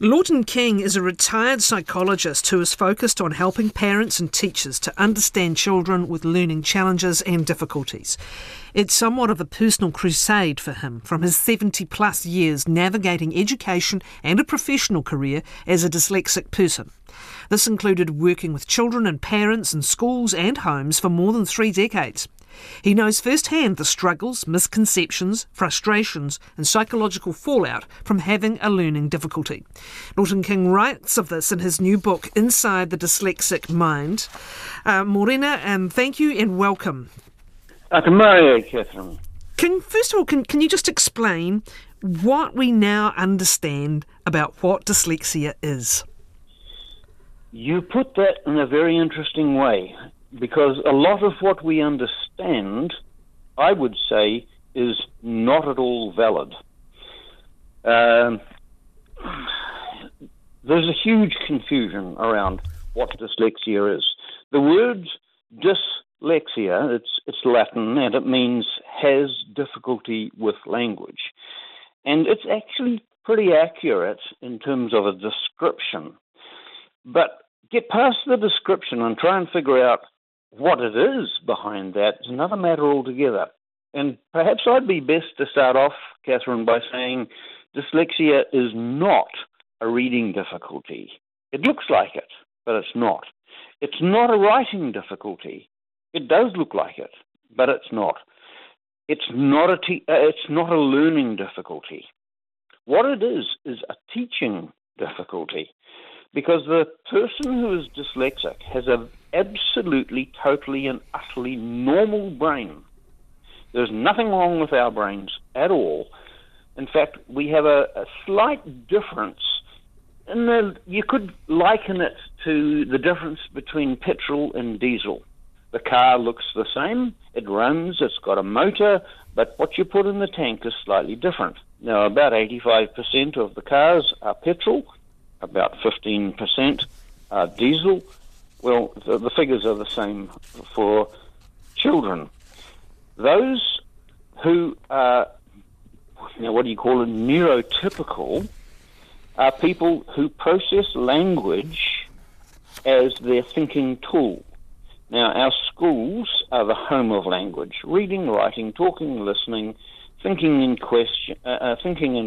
Laughton King is a retired psychologist who is focused on helping parents and teachers to understand children with learning challenges and difficulties. It's somewhat of a personal crusade for him, from his 70-plus years navigating education and a professional career as a dyslexic person. This included working with children and parents in schools and homes for more than 3 decades. He knows firsthand the struggles, misconceptions, frustrations and psychological fallout from having a learning difficulty. Norton King writes of this in his new book, Inside the Dyslexic Mind. Morena, thank you and welcome. Akemarai, Catherine. First of all, can you just explain what we now understand about what dyslexia is? You put that in a very interesting way, because a lot of what we understand, I would say, is not at all valid. There's a huge confusion around what dyslexia is. The word dyslexia, it's Latin, and it means has difficulty with language. And it's actually pretty accurate in terms of a description. But get past the description and try and figure out what it is behind that is another matter altogether. And perhaps I'd be best to start off, Catherine, by saying dyslexia is not a reading difficulty. It looks like it, but it's not. It's not a writing difficulty. It does look like it, but it's not. It's not a learning difficulty. What it is a teaching difficulty. Because the person who is dyslexic has an absolutely, totally and utterly normal brain. There's nothing wrong with our brains at all. In fact, we have a slight difference. You could liken it to the difference between petrol and diesel. The car looks the same, it runs, it's got a motor, but what you put in the tank is slightly different. Now, about 85% of the cars are petrol. About 15% are diesel. Well, the figures are the same for children. Those who are, neurotypical, are people who process language as their thinking tool. Now, our schools are the home of language. Reading, writing, talking, listening, thinking in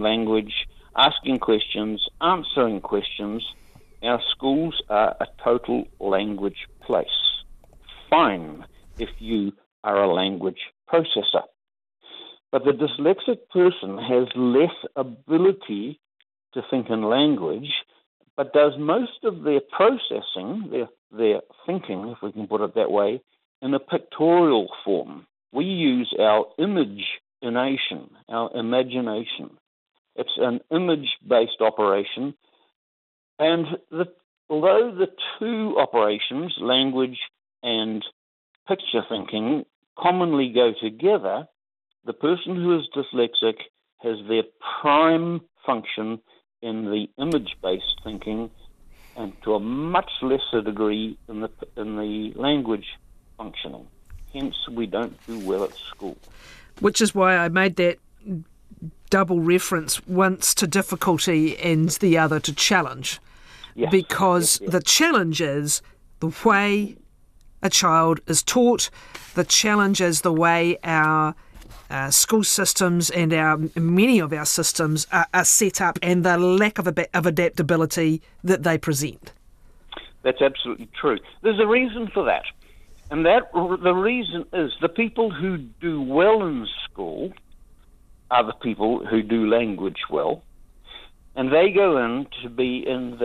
language, asking questions, answering questions. Our schools are a total language place. Fine if you are a language processor. But the dyslexic person has less ability to think in language, but does most of their processing, their thinking, if we can put it that way, in a pictorial form. We use our imagination. It's an image-based operation, and although the two operations, language and picture thinking, commonly go together, the person who is dyslexic has their prime function in the image-based thinking and to a much lesser degree in the language functioning. Hence, we don't do well at school. Which is why I made that double reference, once to difficulty and the other to challenge. Yes, because yes. The challenge is the way a child is taught, the challenge is the way our school systems and many of our systems are set up, and the lack of adaptability that they present. That's absolutely true. There's a reason for that, and the reason is the people who do well in school are the people who do language well, and they go into being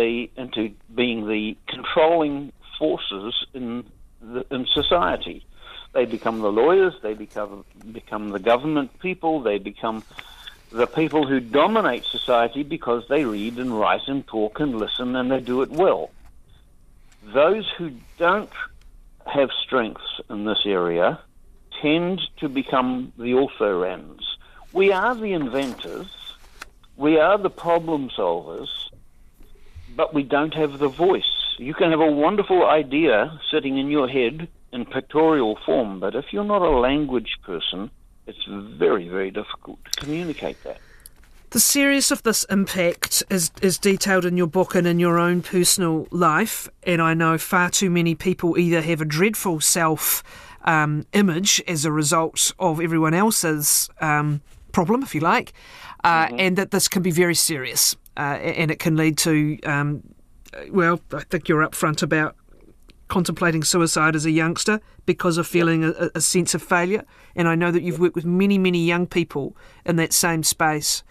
the controlling forces in society. They become the lawyers, they become the government people, they become the people who dominate society because they read and write and talk and listen, and they do it well. Those who don't have strengths in this area tend to become the also-rans. We are the inventors, we are the problem solvers, but we don't have the voice. You can have a wonderful idea sitting in your head in pictorial form, but if you're not a language person, it's very, very difficult to communicate that. The series of this impact is detailed in your book and in your own personal life, and I know far too many people either have a dreadful self-image as a result of everyone else's problem, if you like, and that this can be very serious, and it can lead to, well, I think you're upfront about contemplating suicide as a youngster because of feeling a sense of failure, and I know that you've worked with many, many young people in that same space.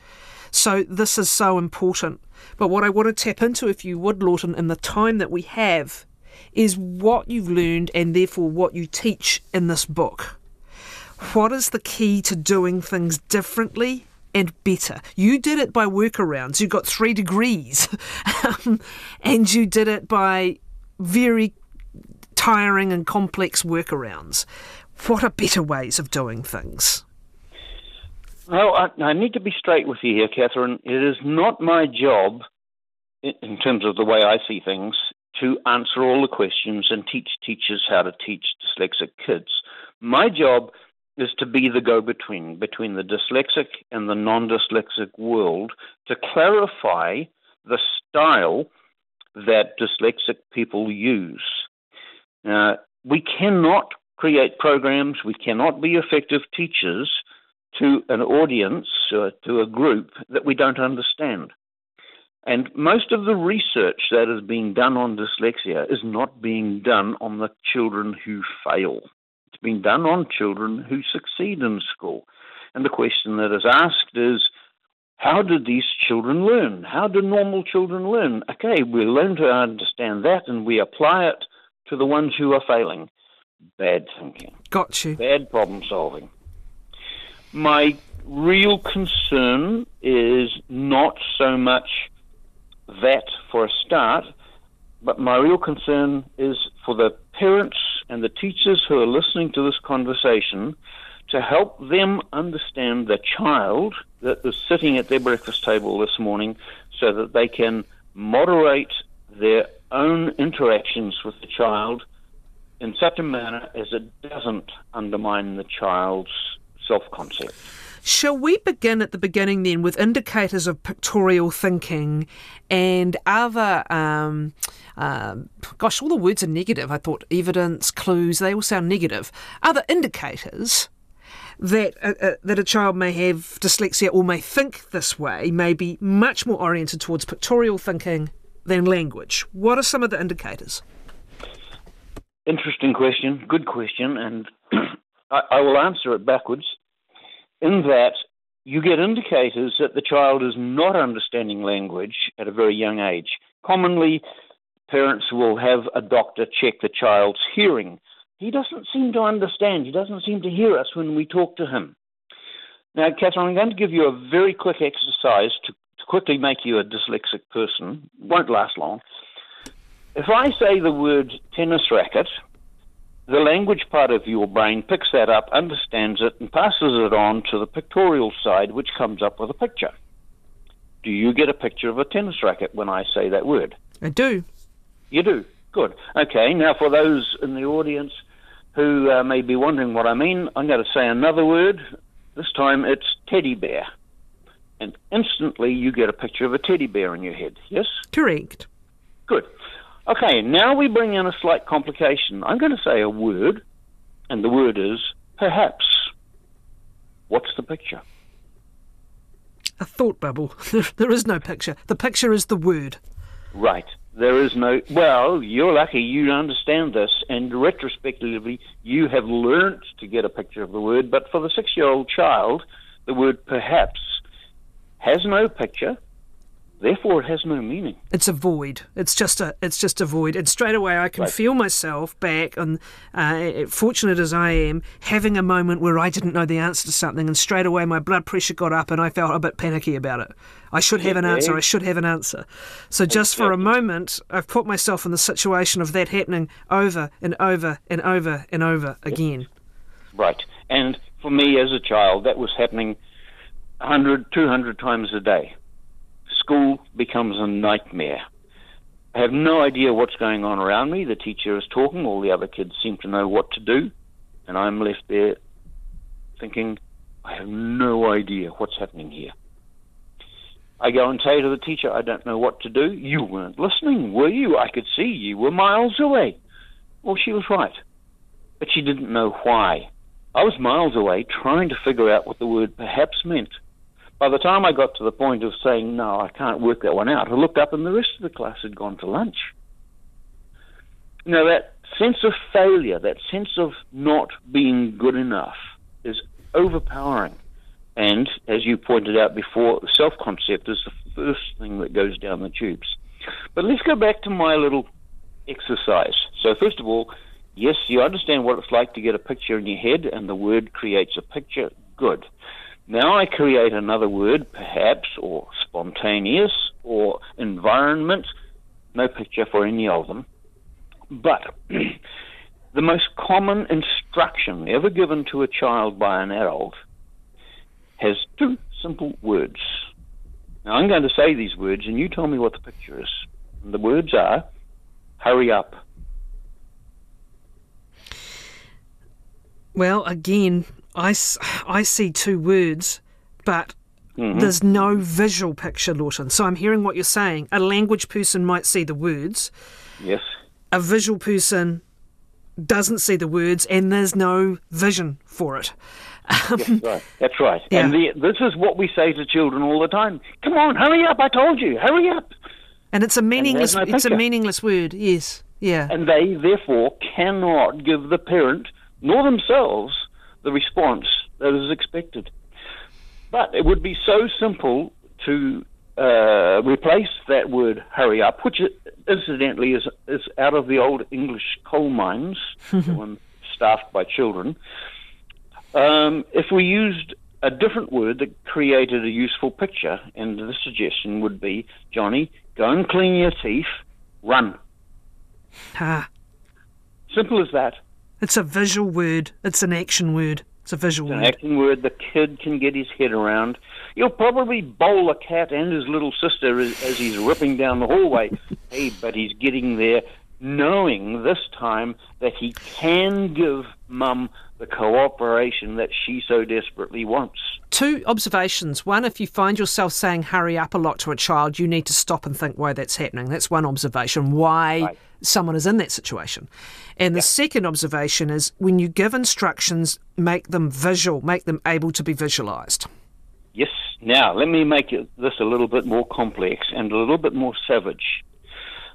So this is so important. But what I want to tap into, if you would, Laughton, in the time that we have, is what you've learned and therefore what you teach in this book. What is the key to doing things differently and better? You did it by workarounds. You got 3 degrees and you did it by very tiring and complex workarounds. What are better ways of doing things? Well, I need to be straight with you here, Catherine. It is not my job, in terms of the way I see things, to answer all the questions and teach teachers how to teach dyslexic kids. My job is to be the go-between between the dyslexic and the non-dyslexic world, to clarify the style that dyslexic people use. We cannot create programs, we cannot be effective teachers to an audience, to a group that we don't understand. And most of the research that is being done on dyslexia is not being done on the children who fail. It's being done on children who succeed in school. And the question that is asked is, how do these children learn? How do normal children learn? Okay, we learn to understand that and we apply it to the ones who are failing. Bad thinking. Got you. Bad problem solving. My real concern is not so much that for a start, but my real concern is for the parents and the teachers who are listening to this conversation to help them understand the child that is sitting at their breakfast table this morning so that they can moderate their own interactions with the child in such a manner as it doesn't undermine the child's self-concept. Shall we begin at the beginning then with indicators of pictorial thinking and other, gosh, all the words are negative. I thought evidence, clues, they all sound negative. Other indicators that that a child may have dyslexia or may think this way may be much more oriented towards pictorial thinking than language. What are some of the indicators? Interesting question, good question, and I will answer it backwards, in that you get indicators that the child is not understanding language at a very young age. Commonly, parents will have a doctor check the child's hearing. He doesn't seem to understand. He doesn't seem to hear us when we talk to him. Now, Catherine, I'm going to give you a very quick exercise to quickly make you a dyslexic person. It won't last long. If I say the word tennis racket, the language part of your brain picks that up, understands it, and passes it on to the pictorial side, which comes up with a picture. Do you get a picture of a tennis racket when I say that word? I do. You do? Good. Okay, now for those in the audience who may be wondering what I mean, I'm going to say another word. This time it's teddy bear. And instantly you get a picture of a teddy bear in your head, yes? Correct. Good. Okay, now we bring in a slight complication. I'm going to say a word, and the word is perhaps. What's the picture? A thought bubble. There is no picture. The picture is the word. Right. There is no... Well, you're lucky you understand this, and retrospectively, you have learnt to get a picture of the word, but for the 6-year-old child, the word perhaps has no picture. Therefore, it has no meaning. It's a void. It's just a void. And straight away, I can feel myself back, and fortunate as I am, having a moment where I didn't know the answer to something, and straight away my blood pressure got up, and I felt a bit panicky about it. I should have an answer. I should have an answer. So just for a moment, I've put myself in the situation of that happening over and over and over and over again. Right. And for me as a child, that was happening 100, 200 times a day. School becomes a nightmare. I have no idea what's going on around me. The teacher is talking. All the other kids seem to know what to do. And I'm left there thinking, I have no idea what's happening here. I go and say to the teacher, I don't know what to do. You weren't listening, were you? I could see you were miles away. Well, she was right, but she didn't know why. I was miles away trying to figure out what the word perhaps meant. By the time I got to the point of saying, no, I can't work that one out, I looked up and the rest of the class had gone to lunch. Now, that sense of failure, that sense of not being good enough is overpowering. And, as you pointed out before, self-concept is the first thing that goes down the tubes. But let's go back to my little exercise. So, first of all, yes, you understand what it's like to get a picture in your head, and the word creates a picture. Good. Now I create another word, perhaps, or spontaneous, or environment. No picture for any of them. But the most common instruction ever given to a child by an adult has two simple words. Now, I'm going to say these words, and you tell me what the picture is. And the words are, hurry up. Well, again, I see two words, but there's no visual picture, Laughton. So I'm hearing what you're saying. A language person might see the words. Yes. A visual person doesn't see the words, and there's no vision for it. Yes, right. That's right. Yeah. And this is what we say to children all the time. Come on, hurry up, I told you, hurry up. And it's a meaningless word, yes. Yeah. And they, therefore, cannot give the parent, nor themselves, the response that is expected. But it would be so simple to replace that word, hurry up, which incidentally is out of the old English coal mines, the one staffed by children. If we used a different word that created a useful picture, and the suggestion would be, Johnny, go and clean your teeth, run. Ah. Simple as that. It's a visual word. It's an action word. It's a visual word. It's an action word the kid can get his head around. You'll probably bowl a cat and his little sister as he's ripping down the hallway. Hey, but he's getting there knowing this time that he can give mum the cooperation that she so desperately wants. Two observations. One, if you find yourself saying hurry up a lot to a child, you need to stop and think why that's happening. That's one observation, why someone is in that situation. And the second observation is when you give instructions, make them visual, make them able to be visualised. Yes. Now, let me make this a little bit more complex and a little bit more savage.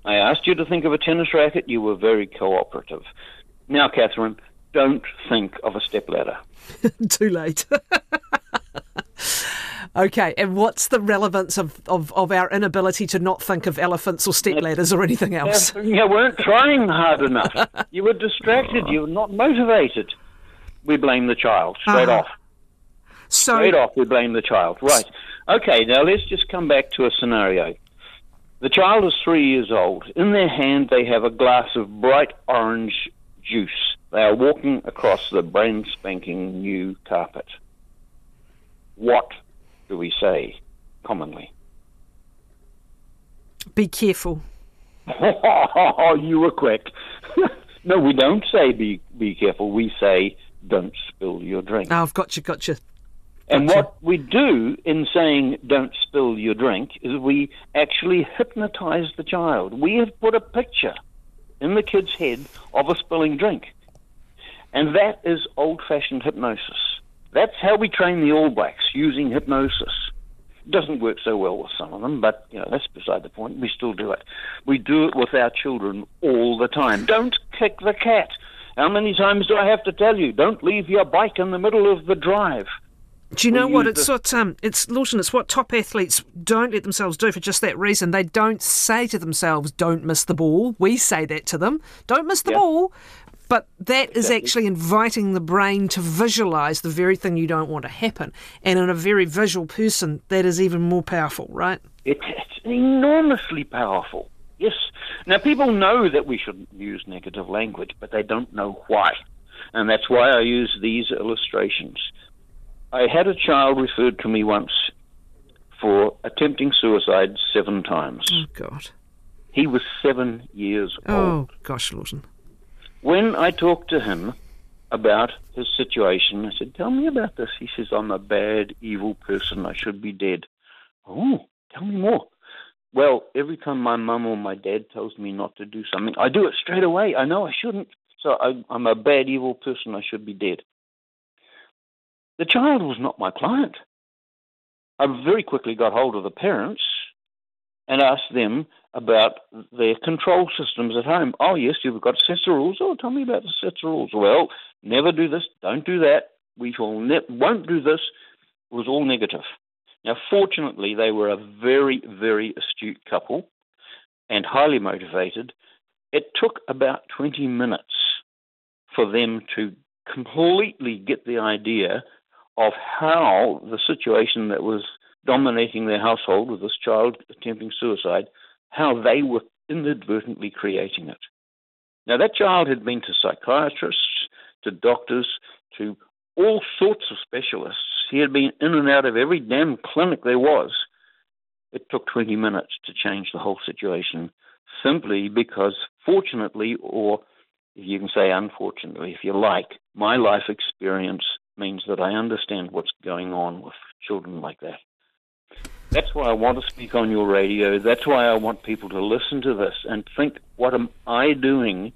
I asked you to think of a tennis racket. You were very cooperative. Now, Catherine, don't think of a stepladder. Too late. Okay, and what's the relevance of our inability to not think of elephants or stepladders or anything else? You weren't trying hard enough. You were distracted. You were not motivated. We blame the child straight off. So, straight off, we blame the child. Right. Okay, now let's just come back to a scenario. The child is 3 years old. In their hand, they have a glass of bright orange juice. They are walking across the brand-spanking new carpet. What do we say commonly? Be careful. You were quick. No, we don't say be careful. We say don't spill your drink. Oh, I've got you. And what we do in saying don't spill your drink is we actually hypnotise the child. We have put a picture in the kid's head of a spilling drink. And that is old-fashioned hypnosis. That's how we train the All Blacks, using hypnosis. It doesn't work so well with some of them, but you know that's beside the point. We still do it. We do it with our children all the time. Don't kick the cat. How many times do I have to tell you? Don't leave your bike in the middle of the drive. Do you know what? It's Laughton, it's what top athletes don't let themselves do for just that reason. They don't say to themselves, don't miss the ball. We say that to them. Don't miss the ball. But that is actually inviting the brain to visualise the very thing you don't want to happen. And in a very visual person, that is even more powerful, right? It's enormously powerful, yes. Now, people know that we shouldn't use negative language, but they don't know why. And that's why I use these illustrations. I had a child referred to me once for attempting suicide 7 times. Oh, God. He was 7 years old. Oh, gosh, Laughton. When I talked to him about his situation, I said, tell me about this. He says, I'm a bad, evil person. I should be dead. Oh, Tell me more. Well, every time my mum or my dad tells me not to do something, I do it straight away. I know I shouldn't. So I'm a bad, evil person. I should be dead. The child was not my client. I very quickly got hold of the parents and asked them about their control systems at home. Oh, yes, you've got sets of rules. Oh, tell me about the sets of rules. Well, never do this. Don't do that. We won't do this. It was all negative. Now, fortunately, they were a very, very astute couple and highly motivated. It took about 20 minutes for them to completely get the idea of how the situation that was dominating their household with this child attempting suicide, how they were inadvertently creating it. Now, that child had been to psychiatrists, to doctors, to all sorts of specialists. He had been in and out of every damn clinic there was. It took 20 minutes to change the whole situation, simply because, fortunately, or if you can say unfortunately, if you like, my life experience means that I understand what's going on with children like that. That's why I want to speak on your radio. That's why I want people to listen to this and think, what am I doing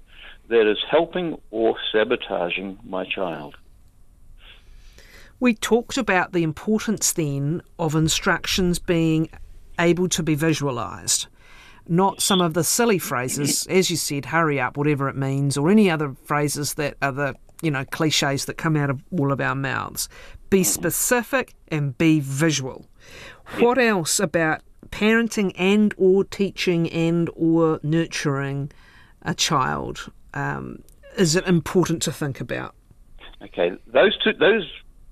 that is helping or sabotaging my child? We talked about the importance then of instructions being able to be visualised, not some of the silly phrases, as you said, hurry up, whatever it means, or any other phrases that are the, cliches that come out of all of our mouths. Be specific and be visual. What else about parenting and or teaching and or nurturing a child is it important to think about? Okay, those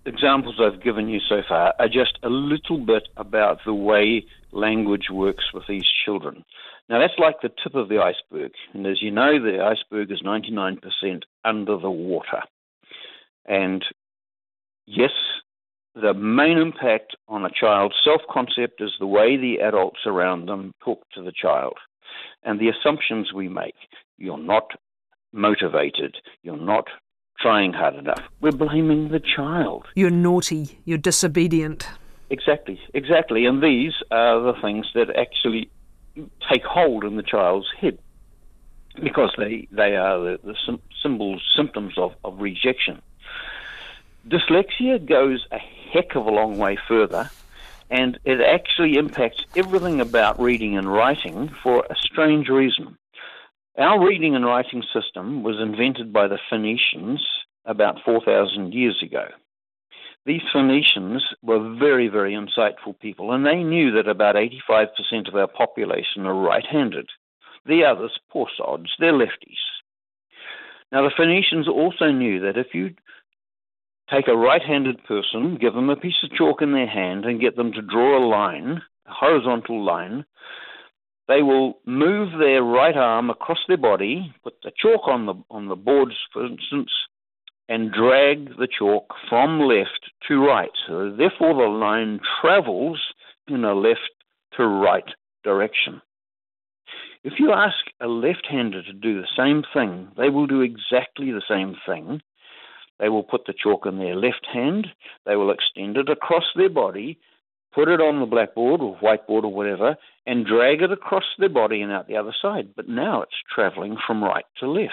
examples I've given you so far are just a little bit about the way language works with these children. Now, that's like the tip of the iceberg. And as you know, the iceberg is 99% under the water. And yes, the main impact on a child's self-concept is the way the adults around them talk to the child and the assumptions we make. You're not motivated. You're not trying hard enough. We're blaming the child. You're naughty. You're disobedient. Exactly. And these are the things that actually take hold in the child's head, because they are the symptoms of rejection. Dyslexia goes a heck of a long way further, and it actually impacts everything about reading and writing for a strange reason. Our reading and writing system was invented by the Phoenicians about 4,000 years ago. These Phoenicians were very, very insightful people, and they knew that about 85% of our population are right-handed. The others, poor sods, they're lefties. Now, the Phoenicians also knew that if you take a right-handed person, give them a piece of chalk in their hand, and get them to draw a line, a horizontal line, they will move their right arm across their body, put the chalk on the boards, for instance, and drag the chalk from left to right. So therefore, the line travels in a left to right direction. If you ask a left-hander to do the same thing, they will do exactly the same thing. They will put the chalk in their left hand, they will extend it across their body, put it on the blackboard or whiteboard or whatever, and drag it across their body and out the other side. But now it's traveling from right to left.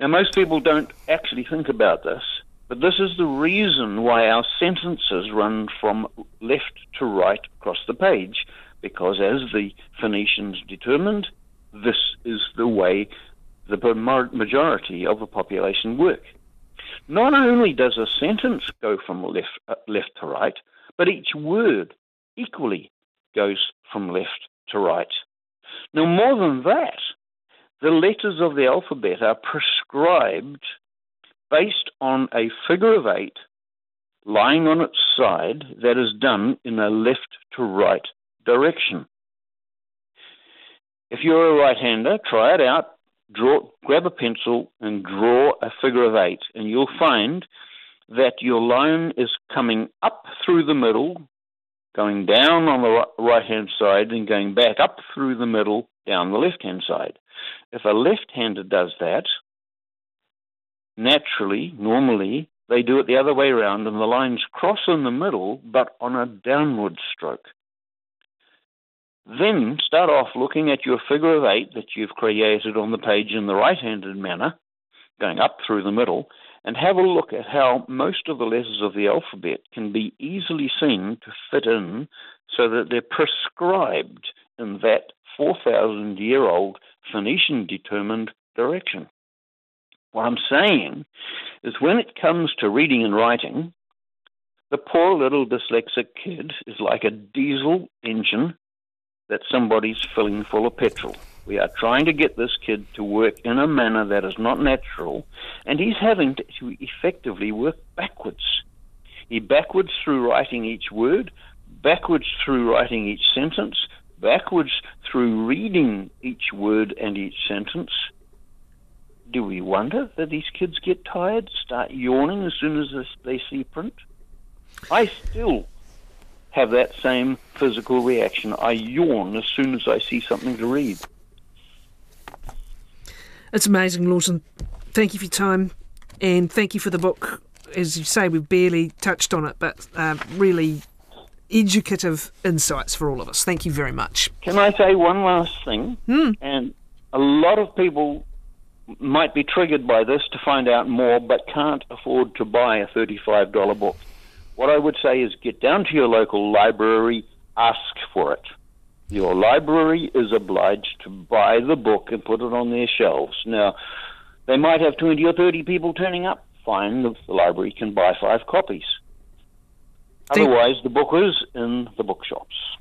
Now, most people don't actually think about this, but this is the reason why our sentences run from left to right across the page, because as the Phoenicians determined, this is the way the majority of the population work. Not only does a sentence go from left to right, but each word equally goes from left to right. Now, more than that, the letters of the alphabet are prescribed based on a figure of eight lying on its side that is done in a left-to-right direction. If you're a right-hander, try it out. Grab a pencil and draw a figure of eight, and you'll find that your line is coming up through the middle, going down on the right-hand side, and going back up through the middle, down the left-hand side. If a left-hander does that, naturally, normally, They do it the other way around, and the lines cross in the middle, but on a downward stroke. Then start off looking at your figure of eight that you've created on the page in the right-handed manner, going up through the middle, and have a look at how most of the letters of the alphabet can be easily seen to fit in so that they're prescribed in that 4,000-year-old Phoenician-determined direction. What I'm saying is when it comes to reading and writing, the poor little dyslexic kid is like a diesel engine that somebody's filling full of petrol. We are trying to get this kid to work in a manner that is not natural, and he's having to effectively work backwards. He backwards through writing each word, backwards through writing each sentence, backwards through reading each word and each sentence. Do we wonder that these kids get tired, start yawning as soon as they see print? I still have that same physical reaction. I yawn as soon as I see something to read. It's amazing, Lawson. Thank you for your time, and thank you for the book. As you say, we've barely touched on it, but really educative insights for all of us. Thank you very much. Can I say one last thing? And a lot of people might be triggered by this to find out more, but can't afford to buy a $35 book. What I would say is get down to your local library, ask for it. Your library is obliged to buy the book and put it on their shelves. Now, they might have 20 or 30 people turning up. Fine, the library can buy 5 copies. Otherwise, the book is in the bookshops.